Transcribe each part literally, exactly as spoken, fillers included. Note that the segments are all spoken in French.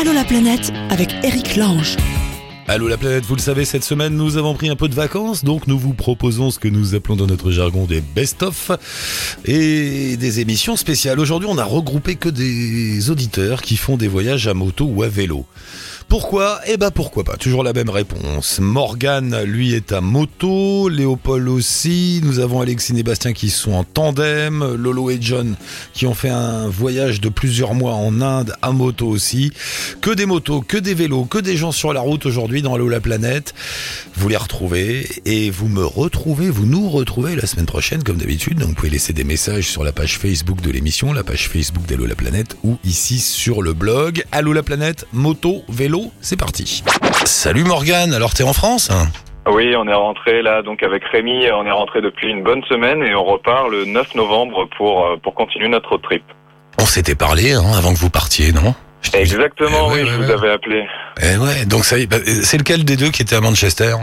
Allô la Planète avec Eric Lange. Allô la Planète, vous le savez, cette semaine nous avons pris un peu de vacances, donc nous vous proposons ce que nous appelons dans notre jargon des best-of et des émissions spéciales. Aujourd'hui, on a regroupé que des auditeurs qui font des voyages à moto ou à vélo. Pourquoi ? Eh ben pourquoi pas, toujours la même réponse. Morgan, lui, est à moto, Léopold aussi, nous avons Alexis et Bastien qui sont en tandem, Lolo et John qui ont fait un voyage de plusieurs mois en Inde à moto aussi. Que des motos, que des vélos, que des gens sur la route aujourd'hui dans Allô la Planète. Vous les retrouvez et vous me retrouvez, vous nous retrouvez la semaine prochaine comme d'habitude. Donc vous pouvez laisser des messages sur la page Facebook de l'émission, la page Facebook d'Allô la Planète ou ici sur le blog. Allô la Planète, moto, vélo, c'est parti. Salut Morgane, alors t'es en France hein ? Oui, on est rentré là, donc avec Rémi, on est rentré depuis une bonne semaine et on repart le neuf novembre pour, pour continuer notre trip. On s'était parlé hein, avant que vous partiez, non ? Exactement, eh oui, ouais, je ouais. vous avais appelé. Eh ouais, donc ça y est, bah, c'est lequel des deux qui était à Manchester ?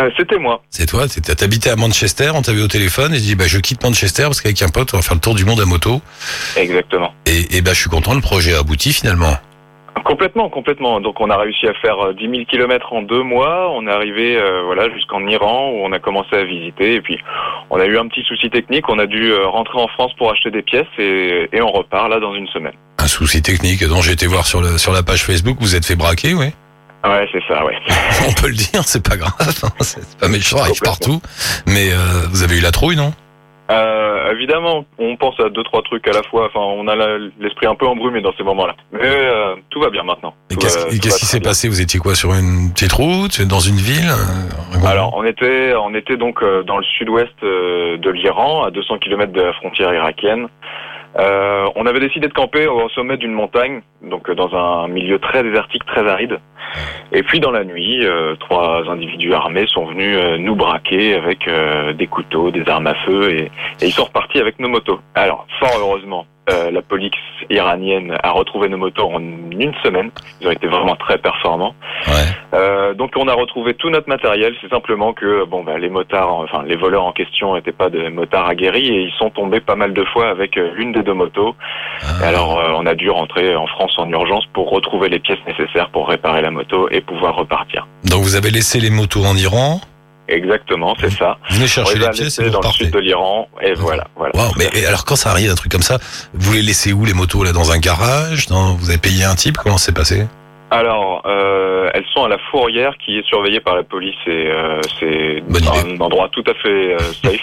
euh, C'était moi. C'est toi, t'habitais à Manchester, on t'avait au téléphone et tu dis bah, je quitte Manchester parce qu'avec un pote on va faire le tour du monde à moto. Exactement. Et, et bah, je suis content, le projet a abouti finalement. Complètement, complètement. Donc on a réussi à faire dix mille kilomètres en deux mois. On est arrivé euh, voilà, jusqu'en Iran où on a commencé à visiter. Et puis on a eu un petit souci technique, on a dû rentrer en France pour acheter des pièces et, et on repart là dans une semaine. Un souci technique dont j'ai été voir sur, le, sur la page Facebook, vous êtes fait braquer, oui ? Ouais, c'est ça, ouais. On peut le dire, c'est pas grave, hein, c'est pas méchant, arrive partout. Mais euh, vous avez eu la trouille, non ? Euh, évidemment, on pense à deux trois trucs à la fois. Enfin, on a la, l'esprit un peu embrumé dans ces moments-là. Mais euh, tout va bien maintenant. Et tout qu'est-ce, va, et qu'est-ce qui s'est bien. passé ? Vous étiez quoi, sur une petite route, dans une ville ? euh, Alors, on était, on était donc dans le sud-ouest de l'Iran, à deux cents kilomètres de la frontière irakienne. Euh, on avait décidé de camper au sommet d'une montagne, donc dans un milieu très désertique, très aride. Et puis dans la nuit, euh, trois individus armés sont venus euh, nous braquer avec euh, des couteaux, des armes à feu, et, et ils sont repartis avec nos motos. Alors, fort heureusement, euh, la police iranienne a retrouvé nos motos en une semaine. Ils ont été vraiment très performants. Ouais. Euh, donc on a retrouvé tout notre matériel. C'est simplement que bon bah les motards, enfin les voleurs en question n'étaient pas des motards aguerris et ils sont tombés pas mal de fois avec l'une des deux motos. Ah. Alors euh, on a dû rentrer en France en urgence pour retrouver les pièces nécessaires pour réparer la moto et pouvoir repartir. Donc vous avez laissé les motos en Iran ? Exactement, c'est ça. Vous venez chercher les, les pièces et dans repartez. Le sud de l'Iran, et voilà. voilà. Wow, mais et alors quand ça arrive, un truc comme ça, vous les laissez où les motos là, dans un garage ? Dans, vous avez payé un type ? Comment c'est passé ? Alors, euh, elles sont à la fourrière qui est surveillée par la police et euh, c'est un endroit tout à fait euh, safe.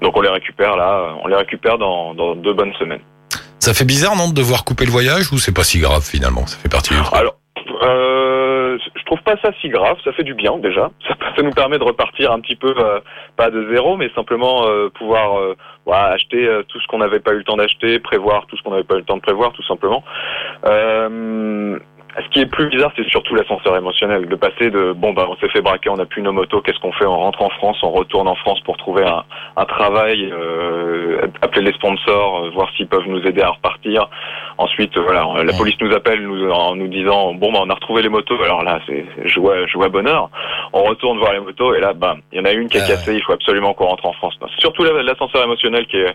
Donc on les récupère là, on les récupère dans, dans deux bonnes semaines. Ça fait bizarre, non, de devoir couper le voyage ou c'est pas si grave finalement ? Ça fait partie du truc. Alors, euh, je trouve pas ça si grave, ça fait du bien déjà. Ça, ça nous permet de repartir un petit peu, euh, pas de zéro, mais simplement euh, pouvoir euh, ouais, acheter euh, tout ce qu'on n'avait pas eu le temps d'acheter, prévoir tout ce qu'on n'avait pas eu le temps de prévoir, tout simplement. Euh, ce qui est plus bizarre, c'est surtout l'ascenseur émotionnel, de passer de bon bah on s'est fait braquer, on n'a plus nos motos, qu'est-ce qu'on fait ? On rentre en France, on retourne en France pour trouver un, un travail, euh, appeler les sponsors, euh, voir s'ils peuvent nous aider à repartir. Ensuite, voilà, la police nous appelle nous, en nous disant bon bah on a retrouvé les motos. Alors là, c'est joie, joie bonheur. On retourne voir les motos et là, bam, il y en a une qui est cassée. Il faut absolument qu'on rentre en France. Non, c'est surtout l'ascenseur émotionnel qui est,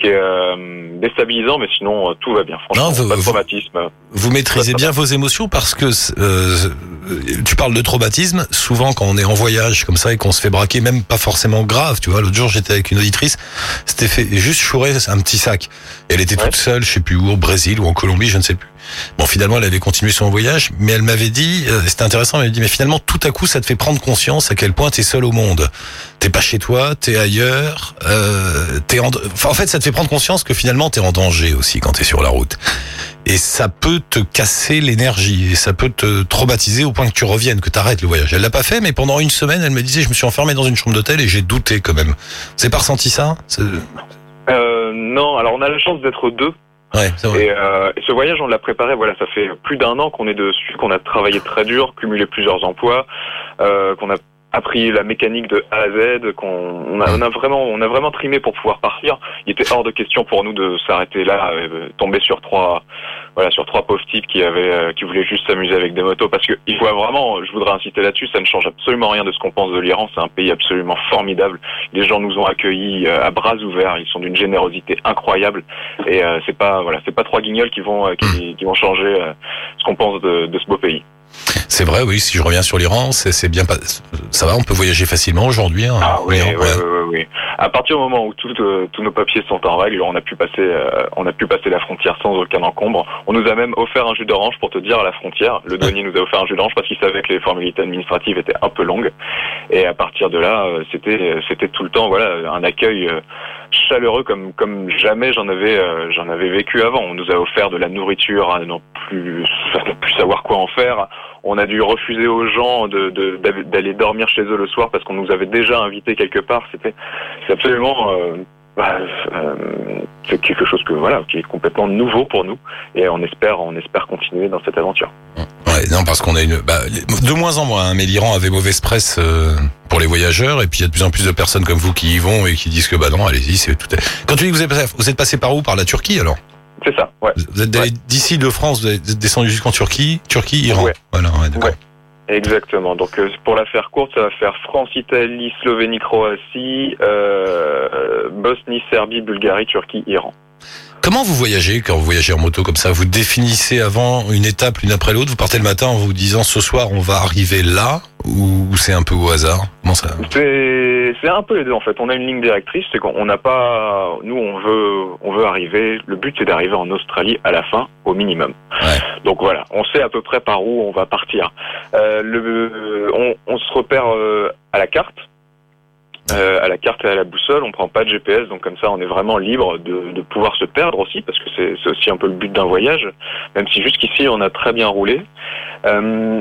qui est euh, déstabilisant, mais sinon tout va bien. Franchement, non, vous, pas de traumatisme. Vous, vous maîtrisez bien vos émotions parce que euh, tu parles de traumatisme. Souvent, quand on est en voyage comme ça et qu'on se fait braquer, même pas forcément grave, tu vois. L'autre jour, j'étais avec une auditrice, c'était fait juste chourer un petit sac. Et elle était ouais. toute seule, je sais plus où, au Brésil. Ou en Colombie, je ne sais plus. Bon, finalement, elle avait continué son voyage, mais elle m'avait dit, euh, c'était intéressant, elle m'avait dit, mais finalement, tout à coup, ça te fait prendre conscience à quel point t'es seul au monde. T'es pas chez toi, t'es ailleurs, euh, t'es en, enfin, en fait, ça te fait prendre conscience que finalement, t'es en danger aussi quand t'es sur la route. Et ça peut te casser l'énergie, et ça peut te traumatiser au point que tu reviennes, que t'arrêtes le voyage. Elle l'a pas fait, mais pendant une semaine, elle me disait, je me suis enfermé dans une chambre d'hôtel et j'ai douté quand même. Vous avez pas ressenti ça ? C'est... Euh, non, alors on a la chance d'être deux. Ouais, c'est vrai. Et euh, ce voyage, on l'a préparé. Voilà, ça fait plus d'un an qu'on est dessus, qu'on a travaillé très dur, cumulé plusieurs emplois, euh, qu'on a appris la mécanique de A à Z, qu'on on a, on a vraiment on a vraiment trimé pour pouvoir partir. Il était hors de question pour nous de s'arrêter là, euh, tomber sur trois voilà sur trois pauvres types qui avaient euh, qui voulaient juste s'amuser avec des motos, parce que il faut vraiment, je voudrais insister là-dessus, ça ne change absolument rien de ce qu'on pense de l'Iran. C'est un pays absolument formidable. Les gens nous ont accueillis euh, à bras ouverts, ils sont d'une générosité incroyable, et euh, c'est pas voilà c'est pas trois guignols qui vont euh, qui, qui vont changer euh, ce qu'on pense de, de ce beau pays. C'est vrai, oui. Si je reviens sur l'Iran, c'est, c'est bien, pas... ça va, on peut voyager facilement aujourd'hui. Hein, ah oui, oui, ouais. oui, oui, oui. À partir du moment où tout, euh, tous nos papiers sont en règle, on a pu passer, euh, on a pu passer la frontière sans aucun encombre. On nous a même offert un jus d'orange, pour te dire, à la frontière. Le douanier nous a offert un jus d'orange parce qu'il savait que les formalités administratives étaient un peu longues. Et à partir de là, c'était, c'était tout le temps, voilà, un accueil euh, chaleureux comme, comme jamais j'en avais, euh, j'en avais vécu avant. On nous a offert de la nourriture, à non plus, à ne plus savoir quoi en faire. On a dû refuser aux gens de, de, d'aller dormir chez eux le soir parce qu'on nous avait déjà invités quelque part. C'était, c'est absolument, euh, bah, euh, c'est quelque chose que voilà, qui est complètement nouveau pour nous, et on espère, on espère continuer dans cette aventure. Ouais, non, parce qu'on a une, bah, de moins en moins. Hein, mais l'Iran avait mauvaise presse euh, pour les voyageurs, et puis il y a de plus en plus de personnes comme vous qui y vont et qui disent que bah non, allez-y, c'est tout. Quand tu dis que vous êtes passé, vous êtes passé par où? Par la Turquie alors? C'est ça, ouais. Vous êtes ouais. d'ici de France, vous êtes descendu jusqu'en Turquie, Turquie, Iran. Ouais. Voilà, ouais, d'accord. Ouais. Exactement. Donc, euh, pour la faire courte, ça va faire France, Italie, Slovénie, Croatie, euh, Bosnie, Serbie, Bulgarie, Turquie, Iran. Comment vous voyagez quand vous voyagez en moto comme ça? Vous définissez avant une étape l'une après l'autre? Vous partez le matin en vous disant ce soir on va arriver là, ou c'est un peu au hasard? Comment ça? C'est, c'est un peu les deux en fait. On a une ligne directrice, c'est qu'on n'a pas, nous on veut, on veut arriver. Le but c'est d'arriver en Australie à la fin au minimum. Ouais. Donc voilà, on sait à peu près par où on va partir. Euh, le, on, on se repère euh, à la carte. Euh, à la carte et à la boussole, on prend pas de G P S, donc comme ça on est vraiment libre de, de pouvoir se perdre aussi, parce que c'est, c'est aussi un peu le but d'un voyage, même si jusqu'ici on a très bien roulé. Euh,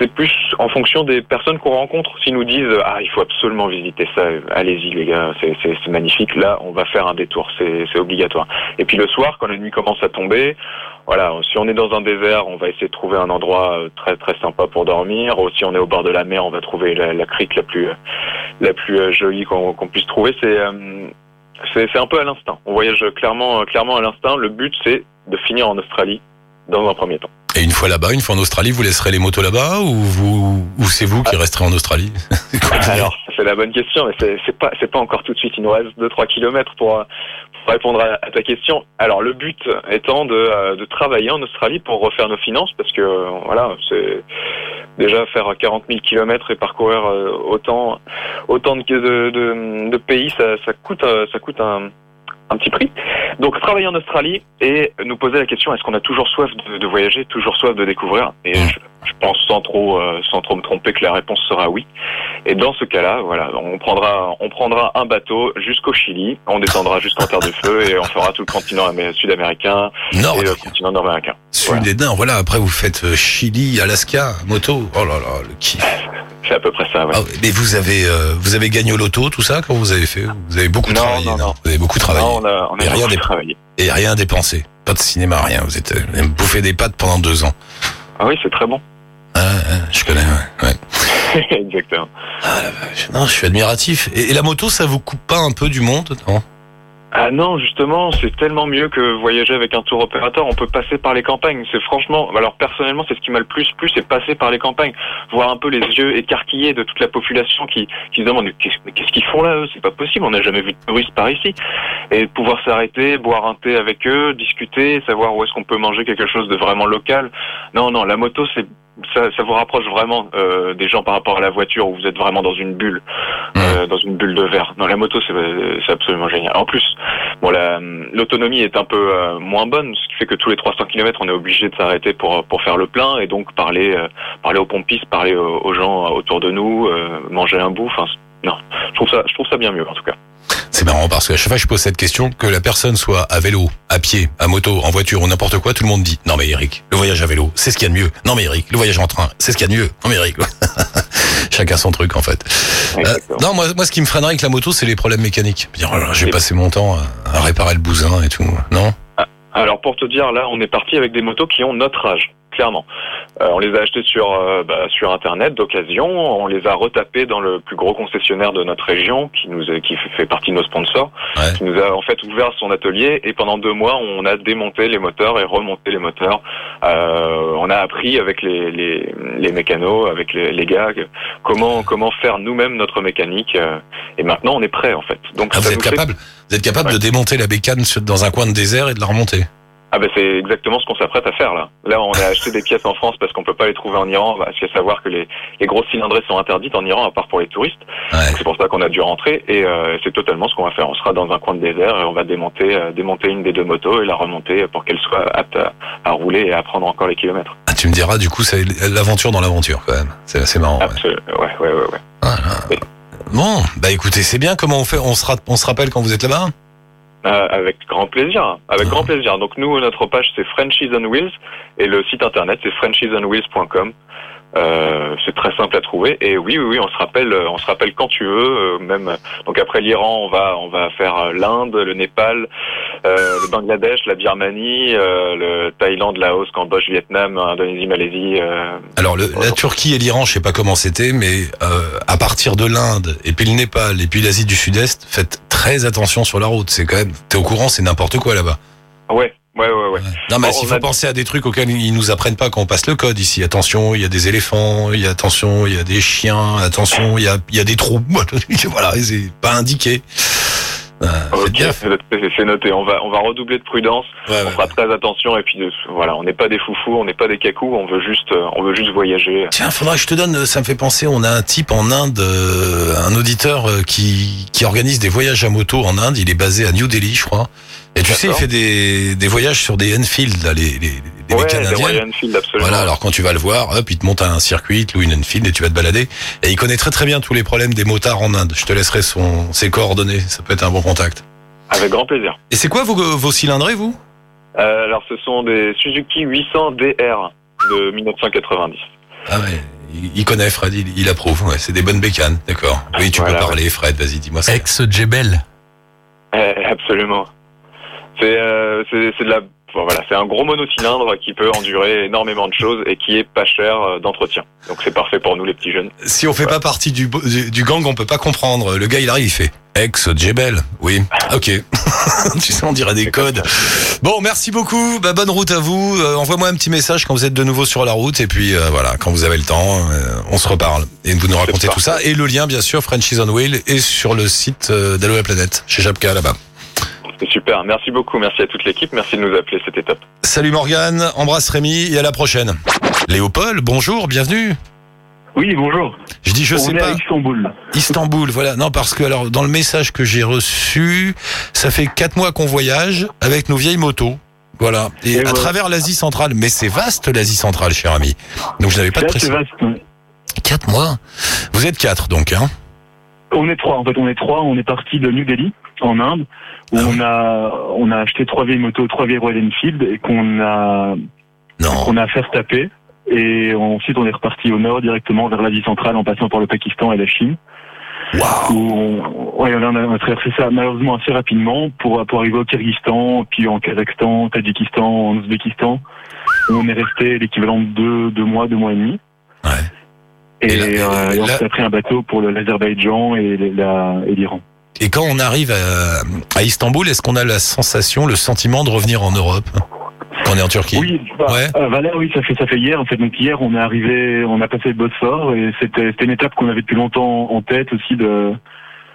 c'est plus en fonction des personnes qu'on rencontre. S'ils nous disent ah il faut absolument visiter ça, allez-y les gars, c'est, c'est, c'est magnifique, là on va faire un détour, c'est, c'est obligatoire. Et puis le soir quand la nuit commence à tomber, voilà, si on est dans un désert, on va essayer de trouver un endroit très très sympa pour dormir. Si on est au bord de la mer, on va trouver la, la crique la plus la plus jolie qu'on, qu'on puisse trouver. C'est, euh, c'est c'est un peu à l'instinct. On voyage clairement clairement à l'instinct. Le but c'est de finir en Australie dans un premier temps. Et une fois là-bas, une fois en Australie, vous laisserez les motos là-bas ou vous ou c'est vous qui ah. resterez en Australie? Alors c'est la bonne question, mais c'est, c'est pas c'est pas encore tout de suite. Il nous reste deux trois kilomètres pour. Pour répondre à ta question, alors le but étant de, de travailler en Australie pour refaire nos finances, parce que voilà, c'est déjà faire quarante mille kilomètres et parcourir autant autant de de, de pays, ça, ça coûte ça coûte un un petit prix. Donc travailler en Australie et nous poser la question, est-ce qu'on a toujours soif de, de voyager, toujours soif de découvrir? Et je, je pense sans trop euh, sans trop me tromper que la réponse sera oui. Et dans ce cas-là, voilà, on prendra on prendra un bateau jusqu'au Chili, on descendra jusqu'en Terre de Feu et on fera tout le continent sud-américain Nord, et le continent nord-américain. Sud et Nord, voilà, après vous faites Chili, Alaska, moto. Oh là là, le kiff. C'est à peu près ça, ouais. Ah, mais vous avez euh, vous avez gagné au loto, tout ça, quand vous avez fait? Vous avez beaucoup non, travaillé, non, non. non Vous avez beaucoup travaillé. Non, on a, on a et, rien dé- et rien dépensé. Pas de cinéma, rien. Vous êtes euh, bouffé des pâtes pendant deux ans. Ah oui, c'est très bon. Ah, je connais, ouais. ouais. Exactement. Ah, là, non, je suis admiratif. Et, et la moto, ça vous coupe pas un peu du monde, non? Ah non, justement, c'est tellement mieux que voyager avec un tour opérateur. On peut passer par les campagnes. C'est franchement, alors personnellement, c'est ce qui m'a le plus plu, c'est passer par les campagnes, voir un peu les yeux écarquillés de toute la population qui qui se demande mais qu'est-ce qu'ils font là eux? C'est pas possible, on n'a jamais vu de touristes par ici. Et pouvoir s'arrêter, boire un thé avec eux, discuter, savoir où est-ce qu'on peut manger quelque chose de vraiment local. Non, non, la moto, c'est Ça, ça vous rapproche vraiment euh, des gens par rapport à la voiture où vous êtes vraiment dans une bulle, euh, mmh. dans une bulle de verre. Non, la moto c'est, c'est absolument génial. En plus, bon, la, l'autonomie est un peu euh, moins bonne, ce qui fait que tous les trois cents kilomètres on est obligé de s'arrêter pour pour faire le plein et donc parler euh, parler aux pompistes, parler aux, aux gens autour de nous, euh, manger un bout. Enfin, non, je trouve ça je trouve ça bien mieux en tout cas. C'est marrant parce que à chaque fois que je pose cette question, que la personne soit à vélo, à pied, à moto, en voiture ou n'importe quoi, tout le monde dit non mais Eric, le voyage à vélo, c'est ce qu'il y a de mieux. Non mais Eric, le voyage en train, c'est ce qu'il y a de mieux. Non mais Eric, chacun son truc en fait. Euh, non moi, moi ce qui me freinerait avec la moto, c'est les problèmes mécaniques. Je vais passer mon temps à, à réparer le bousin et tout. Non. Alors pour te dire là, on est parti avec des motos qui ont notre âge. clairement. Euh, on les a achetés sur euh, bah, sur internet d'occasion, on les a retapés dans le plus gros concessionnaire de notre région qui nous est, qui fait partie de nos sponsors, ouais. qui nous a en fait ouvert son atelier et pendant deux mois on a démonté les moteurs et remonté les moteurs. Euh, on a appris avec les les, les mécanos, avec les, les gars comment comment faire nous-mêmes notre mécanique euh, et maintenant on est prêt en fait. Donc ah, ça vous, êtes capable, fait... vous êtes capable ouais. de démonter la bécane dans un coin de désert et de la remonter. Ah ben c'est exactement ce qu'on s'apprête à faire là. Là on a acheté des pièces en France parce qu'on peut pas les trouver en Iran, parce qu'il faut savoir que les, les grosses cylindrées sont interdites en Iran à part pour les touristes. Ouais. Donc c'est pour ça qu'on a dû rentrer et euh, c'est totalement ce qu'on va faire. On sera dans un coin de désert et on va démonter euh, démonter une des deux motos et la remonter pour qu'elle soit apte à, à rouler et à prendre encore les kilomètres. Ah tu me diras du coup c'est l'aventure dans l'aventure quand même. C'est assez marrant. Absolument. Ouais ouais ouais ouais. ouais. Ah, et... Bon bah écoutez c'est bien comment on fait on se ra- on se rappelle quand vous êtes là-bas. Euh, avec grand plaisir, avec grand plaisir. Donc nous, notre page c'est Frenchies on Wheels et le site internet c'est frenchies on wheels point com. Euh, c'est très simple à trouver et oui, oui, oui, on se rappelle, on se rappelle quand tu veux. Euh, même donc après l'Iran, on va, on va faire l'Inde, le Népal, euh, le Bangladesh, la Birmanie, euh, le Thaïlande, Laos, Cambodge, Vietnam, Indonésie, Malaisie. Euh... Alors le, la Turquie et l'Iran, je sais pas comment c'était, mais euh, à partir de l'Inde et puis le Népal et puis l'Asie du Sud-Est, faites très attention sur la route. C'est quand même, t'es au courant, c'est n'importe quoi là-bas. Ouais. Ouais, ouais, ouais. Non, mais s'il faut a... penser à des trucs auxquels ils nous apprennent pas quand on passe le code ici. Attention, il y a des éléphants, il y a attention, il y a des chiens, attention, il y a, il y a des trous. Voilà, c'est pas indiqué. Euh, okay. C'est noté. On va, on va redoubler de prudence. Ouais, on ouais, fera ouais. très attention. Et puis, voilà, on n'est pas des foufous, on n'est pas des cacous. On veut juste, on veut juste voyager. Tiens, faudra que je te donne. Ça me fait penser. On a un type en Inde, un auditeur qui, qui organise des voyages à moto en Inde. Il est basé à New Delhi, je crois. Et tu D'accord. sais, il fait des, des voyages sur des Enfield, là, les, les, les ouais, mécanes indiennes. Des Royal Enfield, absolument. Voilà, alors quand tu vas le voir, hop, il te monte à un circuit, il te loue une Enfield et tu vas te balader. Et il connaît très très bien tous les problèmes des motards en Inde. Je te laisserai son, ses coordonnées, ça peut être un bon contact. Avec grand plaisir. Et c'est quoi vos, vos cylindrés, vous ? euh, Alors, ce sont des Suzuki huit cents D R de mille neuf cent quatre-vingt-dix. Ah ouais. Il connaît Fred, il, il approuve. Ouais, c'est des bonnes bécanes, d'accord. Oui, tu voilà, peux parler, ouais. Fred, vas-y, dis-moi ça. Ex-Jebel. Euh, absolument. C'est, euh, c'est, c'est de la, bon, voilà, c'est un gros monocylindre qui peut endurer énormément de choses et qui est pas cher d'entretien. Donc c'est parfait pour nous les petits jeunes. Si on fait voilà. pas partie du, du, du gang, on peut pas comprendre. Le gars il arrive, il fait ex Jebel. Oui, ok. Tu sais, on dirait des codes. Bon, merci beaucoup. Bah, bonne route à vous. Euh, envoie-moi un petit message quand vous êtes de nouveau sur la route et puis euh, voilà, quand vous avez le temps, euh, on se reparle et vous nous racontez tout ça et le lien bien sûr Frenchies on Wheel est sur le site d'Allô la Planète chez Chapka là-bas. C'est super, merci beaucoup, merci à toute l'équipe, merci de nous appeler, c'était top. Salut Morgan, embrasse Rémi et à la prochaine. Léopold, bonjour, bienvenue. Oui, bonjour. Je dis je on sais pas. On est à Istanbul. Istanbul, voilà. Non, parce que alors dans le message que j'ai reçu, ça fait quatre mois qu'on voyage avec nos vieilles motos. Voilà, et, et à ouais. travers l'Asie centrale, mais c'est vaste l'Asie centrale, cher ami. Donc je n'avais pas Là, de précision. C'est vaste. Quatre mois. Vous êtes quatre donc hein. On est trois en fait, on est trois, on est parti de New Delhi en Inde. Où ah oui. on a on a acheté trois vieilles motos, trois vieilles Royal Enfield et qu'on a non. qu'on a fait retaper et ensuite on est reparti au nord directement vers l'Asie centrale en passant par le Pakistan et la Chine. Wow. Où on, ouais, on, a, on a traversé ça malheureusement assez rapidement pour pour arriver au Kyrgyzstan, puis en Kazakhstan, Tadjikistan, en Ouzbékistan. On est resté l'équivalent de deux, deux mois, deux mois et demi. Ouais. Et, et, là, euh, et on s'est pris un bateau pour l'Azerbaïdjan et, la, et l'Iran. Et quand on arrive à, à Istanbul, est-ce qu'on a la sensation, le sentiment de revenir en Europe quand on est en Turquie ? Oui, bah, ouais. euh, Valère, oui, ça fait ça fait hier. En fait, donc hier, on est arrivé, on a passé le Bosphore et c'était, c'était une étape qu'on avait depuis longtemps en tête aussi de.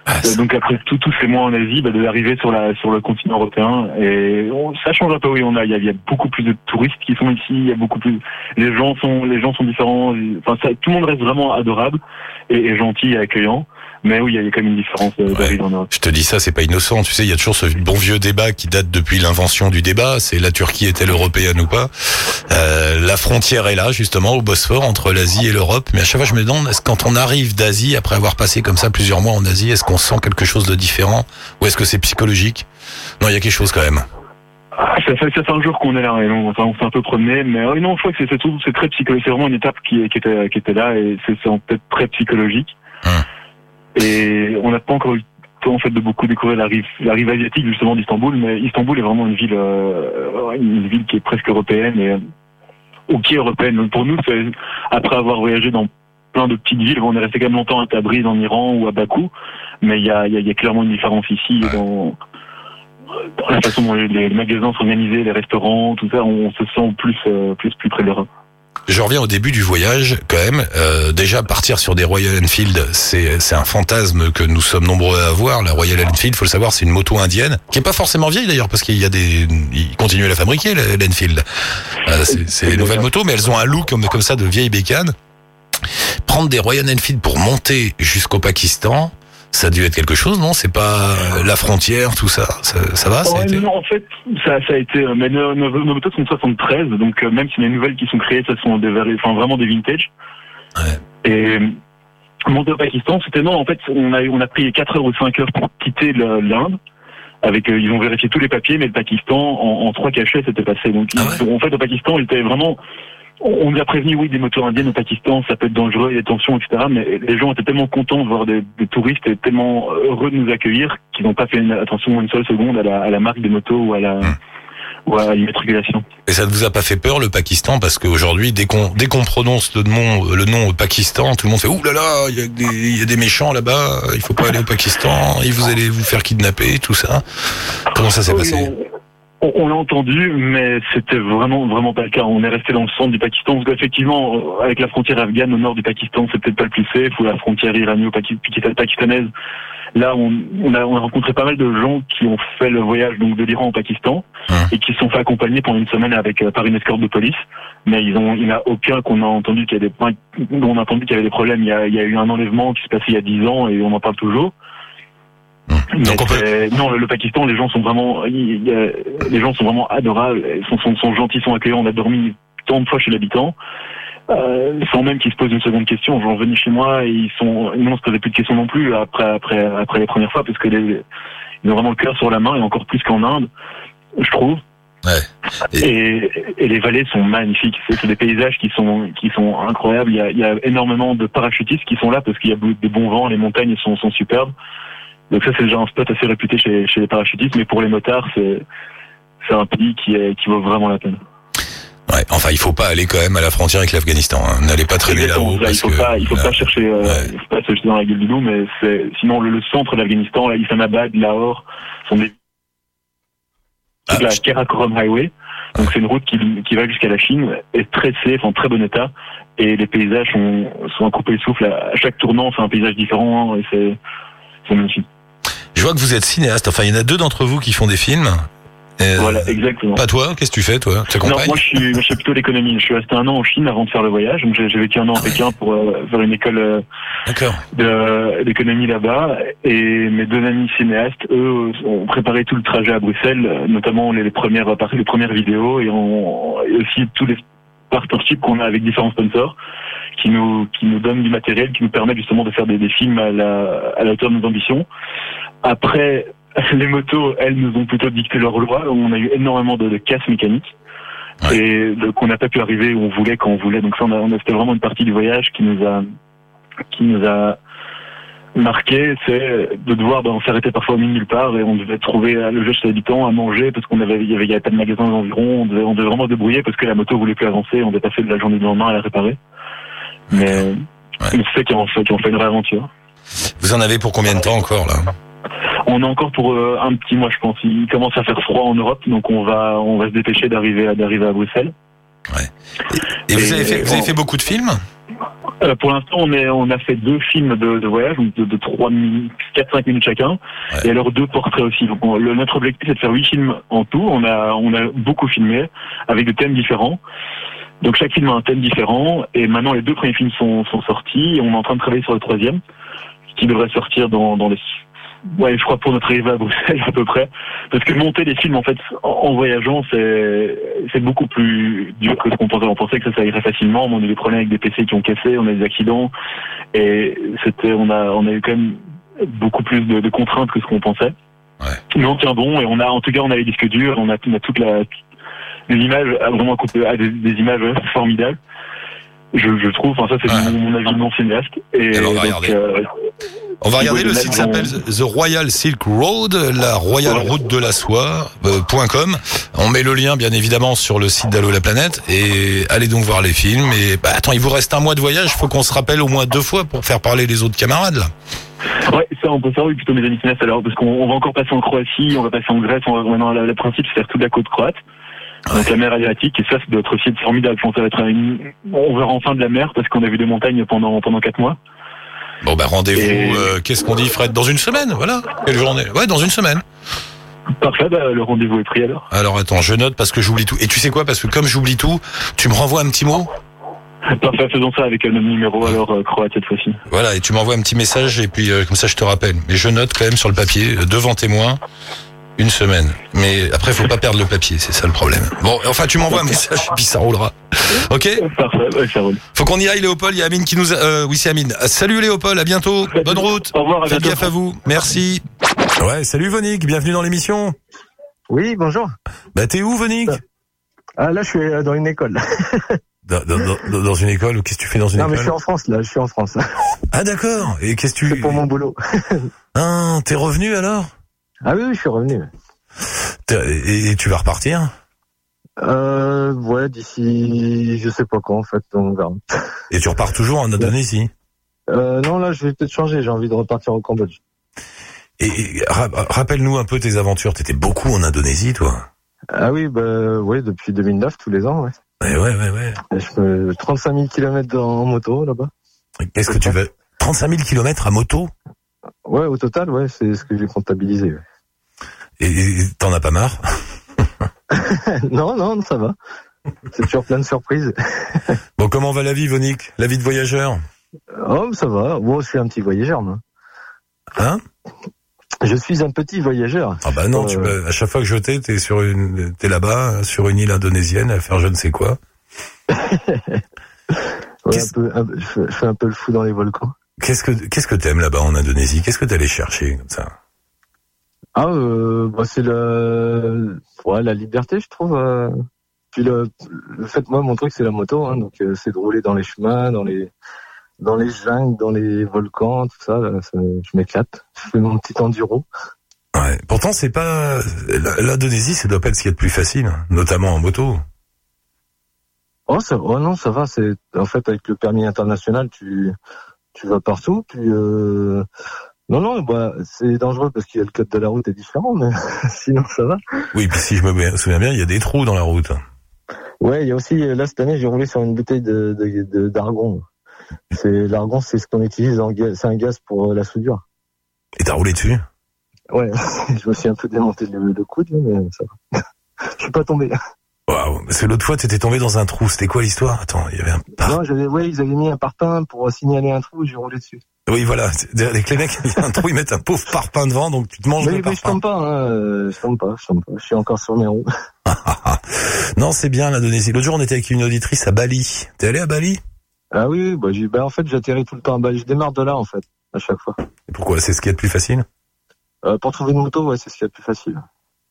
Ah, euh, donc après tout, tous ces mois en Asie, bah, de l'arrivée sur la sur le continent européen et on, ça change un peu. Oui, on a il y a, y a beaucoup plus de touristes qui sont ici. Il y a beaucoup plus. Les gens sont les gens sont différents. Enfin, ça, tout le monde reste vraiment adorable et, et gentil et accueillant. Mais oui, il y a quand même une différence d'arrivée en Europe. Je te dis ça, c'est pas innocent. Tu sais, il y a toujours ce bon vieux débat qui date depuis l'invention du débat. C'est la Turquie est-elle européenne ou pas ? euh, La frontière est là, justement, au Bosphore, entre l'Asie et l'Europe. Mais à chaque fois, je me demande, est-ce quand on arrive d'Asie, après avoir passé comme ça plusieurs mois en Asie, est-ce qu'on sent quelque chose de différent ? Ou est-ce que c'est psychologique ? Non, il y a quelque chose quand même. Ah, ça fait, ça fait un jour qu'on est là, et on, enfin, on s'est un peu promené, mais oh, non, je crois que c'est, c'est, tout, c'est très psychologique. C'est vraiment une étape qui, qui, était, qui était là, et c'est, c'est peut-être très psychologique. Hum. Et on n'a pas encore eu le temps en fait de beaucoup découvrir la rive, la rive asiatique justement d'Istanbul, mais Istanbul est vraiment une ville, euh, une ville qui est presque européenne et hockey européenne. Donc pour nous, c'est, après avoir voyagé dans plein de petites villes, on est resté quand même longtemps à Tabriz en Iran ou à Bakou, mais il y a, y, a, y a clairement une différence ici ouais. dans, dans la façon dont les, les magasins sont organisés, les restaurants, tout ça, on se sent plus, euh, plus, plus près de l'Europe. Je reviens au début du voyage quand même. Euh, déjà partir sur des Royal Enfield, c'est c'est un fantasme que nous sommes nombreux à avoir. La Royal Enfield, faut le savoir, c'est une moto indienne qui est pas forcément vieille d'ailleurs, parce qu'il y a des, ils continuent à la fabriquer, l'Enfield. Euh, c'est, c'est les nouvelles motos, mais elles ont un look comme comme ça de vieille bécane. Prendre des Royal Enfield pour monter jusqu'au Pakistan, ça a dû être quelque chose, non? C'est pas la frontière, tout ça. Ça, ça va, ça ouais, a été... Non, en fait, ça, ça a été. Mais nos, nos, nos motos sont de soixante-treize, donc euh, même si les nouvelles qui sont créées, ça sont des, enfin, vraiment des vintage. Ouais. Et monter au Pakistan, c'était non. En fait, on a, on a pris quatre heures ou cinq heures pour quitter le, l'Inde. Avec, euh, ils ont vérifié tous les papiers, mais le Pakistan en trois cachets, c'était passé. Donc, ah ouais. En fait, au Pakistan, il était vraiment. On nous a prévenu, oui, des motos indiennes au Pakistan, ça peut être dangereux, il y a des tensions, et cetera. Mais les gens étaient tellement contents de voir des, des touristes et tellement heureux de nous accueillir qu'ils n'ont pas fait une, attention une seule seconde à la, à la marque des motos ou à la... Mmh. ou à l'immatriculation. Et ça ne vous a pas fait peur, le Pakistan? Parce qu'aujourd'hui, dès qu'on, dès qu'on prononce le nom, le nom au Pakistan, tout le monde fait, ouh là là, il y a des, il y a des méchants là-bas, il faut pas aller au Pakistan, et vous allez vous faire kidnapper, tout ça. Comment ça s'est oui, passé? On, on l'a entendu, mais c'était vraiment, vraiment pas le cas. On est resté dans le centre du Pakistan, parce qu'effectivement, avec la frontière afghane au nord du Pakistan, c'est peut-être pas le plus safe, ou la frontière irano-pakistanaise. Là, on, on, a, on a rencontré pas mal de gens qui ont fait le voyage donc de l'Iran au Pakistan mmh. et qui se sont fait accompagner pendant une semaine avec euh, par une escorte de police. Mais ils ont, il n'y en a aucun qu'on a entendu qu'il y a des, on a entendu qu'il y avait des problèmes. Il y a, il y a eu un enlèvement qui se passait il y a dix ans et on en parle toujours. Mmh. Donc on peut... Non, le, le Pakistan, les gens sont vraiment, il, euh, les gens sont vraiment adorables, sont, sont, sont gentils, sont accueillants. On a dormi tant de fois chez l'habitant. Euh, sans même qu'ils se posent une seconde question, genre venus chez moi et ils sont, ils ne se posaient plus de questions non plus après après après les premières fois parce que les, ils ont vraiment le cœur sur la main et encore plus qu'en Inde, je trouve. Ouais. Et... Et, et les vallées sont magnifiques, c'est, c'est des paysages qui sont qui sont incroyables. Il y a, il y a énormément de parachutistes qui sont là parce qu'il y a des bons vents, les montagnes sont sont superbes. Donc ça c'est déjà un spot assez réputé chez chez les parachutistes, mais pour les motards c'est c'est un pays qui est, qui vaut vraiment la peine. Ouais, enfin, il faut pas aller quand même à la frontière avec l'Afghanistan. Hein. N'allez pas traîner exactement, là-haut. Là, parce il faut que, pas, il faut là, pas chercher, euh, ouais. il faut pas se jeter dans la gueule du loup. Mais c'est, sinon, le, le centre de l'Afghanistan, là, Islamabad, Lahore, sont des ah, la je... Karakoram Highway. Donc ouais. c'est une route qui, qui va jusqu'à la Chine, est très safe, en très bon état, et les paysages sont sont à couper le souffle. À chaque tournant, c'est un paysage différent hein, et c'est c'est magnifique. Je vois que vous êtes cinéaste. Enfin, il y en a deux d'entre vous qui font des films. Euh, voilà, exactement. Pas toi, qu'est-ce que tu fais, toi? Tu accompagnes? Non, moi, je suis, moi, je suis plutôt l'économie. Je suis resté un an en Chine avant de faire le voyage. Donc, j'ai, j'ai vécu un an ah, à Pékin ouais. pour euh, faire une école euh, D'accord. de, euh, d'économie là-bas. Et mes deux amis cinéastes, eux, ont préparé tout le trajet à Bruxelles, notamment les, les premières parties, les premières vidéos, et, on, et aussi tous les partnerships qu'on a avec différents sponsors, qui nous qui nous donnent du matériel, qui nous permettent justement de faire des, des films à la à la hauteur de nos ambitions. Après. Les motos, elles nous ont plutôt dicté leur loi. On a eu énormément de, de casses mécaniques ouais. et donc on n'a pas pu arriver où on voulait quand on voulait. Donc ça, on a, on a c'était vraiment une partie du voyage qui nous a qui nous a marqué, c'est de devoir ben, on s'arrêtait parfois au milieu de nulle part et on devait trouver à loger chez l'habitant, à manger parce qu'on avait il y avait, il y avait pas de magasins environ. On devait, on devait vraiment se débrouiller parce que la moto voulait plus avancer. On devait passer de la journée du lendemain à la réparer. Okay. Mais ouais. c'est qui ont fait qui ont fait une vraie aventure. Vous en avez pour combien de temps encore là? On a encore pour euh, un petit mois, je pense. Il commence à faire froid en Europe, donc on va on va se dépêcher d'arriver à, d'arriver à Bruxelles. Ouais. Et, et, et vous avez fait, vous avez fait beaucoup de films ? Euh, pour l'instant, on, est, on a fait deux films de, de voyage, donc de, de quatre à cinq minutes chacun, ouais. et alors deux portraits aussi. Donc on, le, notre objectif, c'est de faire huit films en tout. On a, on a beaucoup filmé, avec des thèmes différents. Donc chaque film a un thème différent, et maintenant les deux premiers films sont, sont sortis, et on est en train de travailler sur le troisième, qui devrait sortir dans, dans les... Ouais, je crois pour notre arrivée à Bruxelles à peu près, parce que monter des films en fait en voyageant c'est c'est beaucoup plus dur que ce qu'on pensait. On pensait que ça, ça irait facilement, mais on a eu des problèmes avec des P C qui ont cassé, on a eu des accidents et c'était on a on a eu quand même beaucoup plus de, de contraintes que ce qu'on pensait. Ouais. Mais on tient bon et on a en tout cas on a les disques durs, on a on a toute la des images vraiment à couper, à des, des images formidables. je, je trouve. Enfin, ça, c'est ouais. mon, mon avis non cinéaste. Et, et ben, on va donc, regarder. Euh, on va regarder le site qui s'appelle The Royal Silk Road, la Royal Route de la Soie, euh, .com. On met le lien, bien évidemment, sur le site d'Allô la Planète. Et allez donc voir les films. Et bah, attends, il vous reste un mois de voyage. Il faut qu'on se rappelle au moins deux fois pour faire parler les autres camarades, là. Ouais, ça on peut faire, oui, plutôt mes amis cinéastes alors, parce qu'on on va encore passer en Croatie, on va passer en Grèce, on va, maintenant le principe c'est faire toute la côte croate, ouais. donc la mer Adriatique, et ça, ça doit être aussi formidable, ça va être une... on verra enfin de la mer, parce qu'on a vu des montagnes pendant pendant quatre mois. Bon bah rendez-vous, et... euh, qu'est-ce qu'on dit Fred, dans une semaine, voilà, quelle journée, ouais, dans une semaine. Parfait, bah, le rendez-vous est pris alors. Alors attends, je note parce que j'oublie tout, et tu sais quoi, parce que comme j'oublie tout, tu me renvoies un petit mot. Parfait, faisons ça avec le même numéro, alors euh, croate cette fois-ci. Voilà, et tu m'envoies un petit message, et puis euh, comme ça je te rappelle. Mais je note quand même sur le papier, devant témoin, une semaine. Mais après, faut pas perdre le papier, c'est ça le problème. Bon, enfin, tu m'envoies un message, et puis ça roulera. Ok ? Parfait, ouais, ça roule. Faut qu'on y aille, Léopold, il y a Amine qui nous a... Euh, oui, c'est Amine. Salut Léopold, à bientôt, bonne route. Au revoir, à bientôt. Faites gaffe à vous, merci. Ouais, salut Vonique, bienvenue dans l'émission. Oui, bonjour. Bah t'es où Vonique ? Ah là, je suis euh, dans une école. Dans, dans, dans une école, ou qu'est-ce que tu fais dans une non, école? Non, mais je suis en France, là, je suis en France. Ah, d'accord. Et qu'est-ce que tu... C'est pour mon boulot. Ah, t'es revenu, alors? Ah oui, oui, je suis revenu. Et, et tu vas repartir? Euh, ouais, d'ici, je sais pas quand, en fait, on verra. Et tu repars toujours en Indonésie? ici Euh, non, là, je vais peut-être changer, j'ai envie de repartir au Cambodge. Et, et ra- rappelle-nous un peu tes aventures, t'étais beaucoup en Indonésie, toi? Ah oui, bah, ouais, depuis deux mille neuf, tous les ans, ouais. Ouais, ouais, ouais, ouais. Je fais trente-cinq mille kilomètres en moto, là-bas. Qu'est-ce que tu vas... trente-cinq mille kilomètres à moto? Ouais, au total, ouais, c'est ce que j'ai comptabilisé. Ouais. Et, et t'en as pas marre? Non, non, ça va. C'est toujours plein de surprises. Bon, comment va la vie, Vonique? La vie de voyageur? Oh, ça va. Bon, je suis un petit voyageur, moi. Hein? Je suis un petit voyageur. Ah bah non, euh... tu, à chaque fois que je t'ai, t'es sur une, t'es là-bas, sur une île indonésienne à faire je ne sais quoi. Ouais, un peu, un, je, je fais un peu le fou dans les volcans. Qu'est-ce que, qu'est-ce que t'aimes là-bas en Indonésie? Qu'est-ce que t'es allé chercher comme ça? Ah, euh, bah c'est le, ouais, la liberté, je trouve. Euh... Puis le, le fait, moi, mon truc, c'est la moto, hein, donc euh, c'est de rouler dans les chemins, dans les. Dans les jungles, dans les volcans, tout ça, là, ça, je m'éclate. Je fais mon petit enduro. Ouais. Pourtant, c'est pas l'Indonésie, ça doit pas être ce qu'il y a de plus facile, notamment en moto. Oh, ça, oh non, ça va. C'est en fait avec le permis international, tu tu vas partout. Puis euh... non, non, bah c'est dangereux parce qu'il y a le code de la route est différent, mais sinon ça va. Oui, puis si je me souviens bien, il y a des trous dans la route. Ouais, il y a aussi là cette année, j'ai roulé sur une bouteille de, de, de d'argon. C'est l'argon, c'est ce qu'on utilise en gaz, c'est un gaz pour la soudure. Et t'as roulé dessus? Ouais, je me suis un peu démonté le, le coude, mais ça va. Je suis pas tombé. Waouh, parce que l'autre fois t'étais tombé dans un trou. C'était quoi l'histoire? Attends, il y avait un parpaing. Non, j'avais, ouais, ils avaient mis un parpaing pour signaler un trou. J'ai roulé dessus. Oui, voilà. Avec les mecs, il y a un trou, ils mettent un pauvre parpaing devant, donc tu te manges mais, le mais parpaing. Mais je tombe pas, hein. je tombe pas, je tombe pas. Je suis encore sur mes roues. Non, c'est bien l'Indonésie. L'autre jour, on était avec une auditrice à Bali. T'es allé à Bali? Ah oui, bah, j'ai, bah, en fait, j'atterris tout le temps. Bah, je démarre de là, en fait, à chaque fois. Et pourquoi? C'est ce qu'il y a de plus facile? Euh, pour trouver une moto, ouais, c'est ce qu'il y a de plus facile.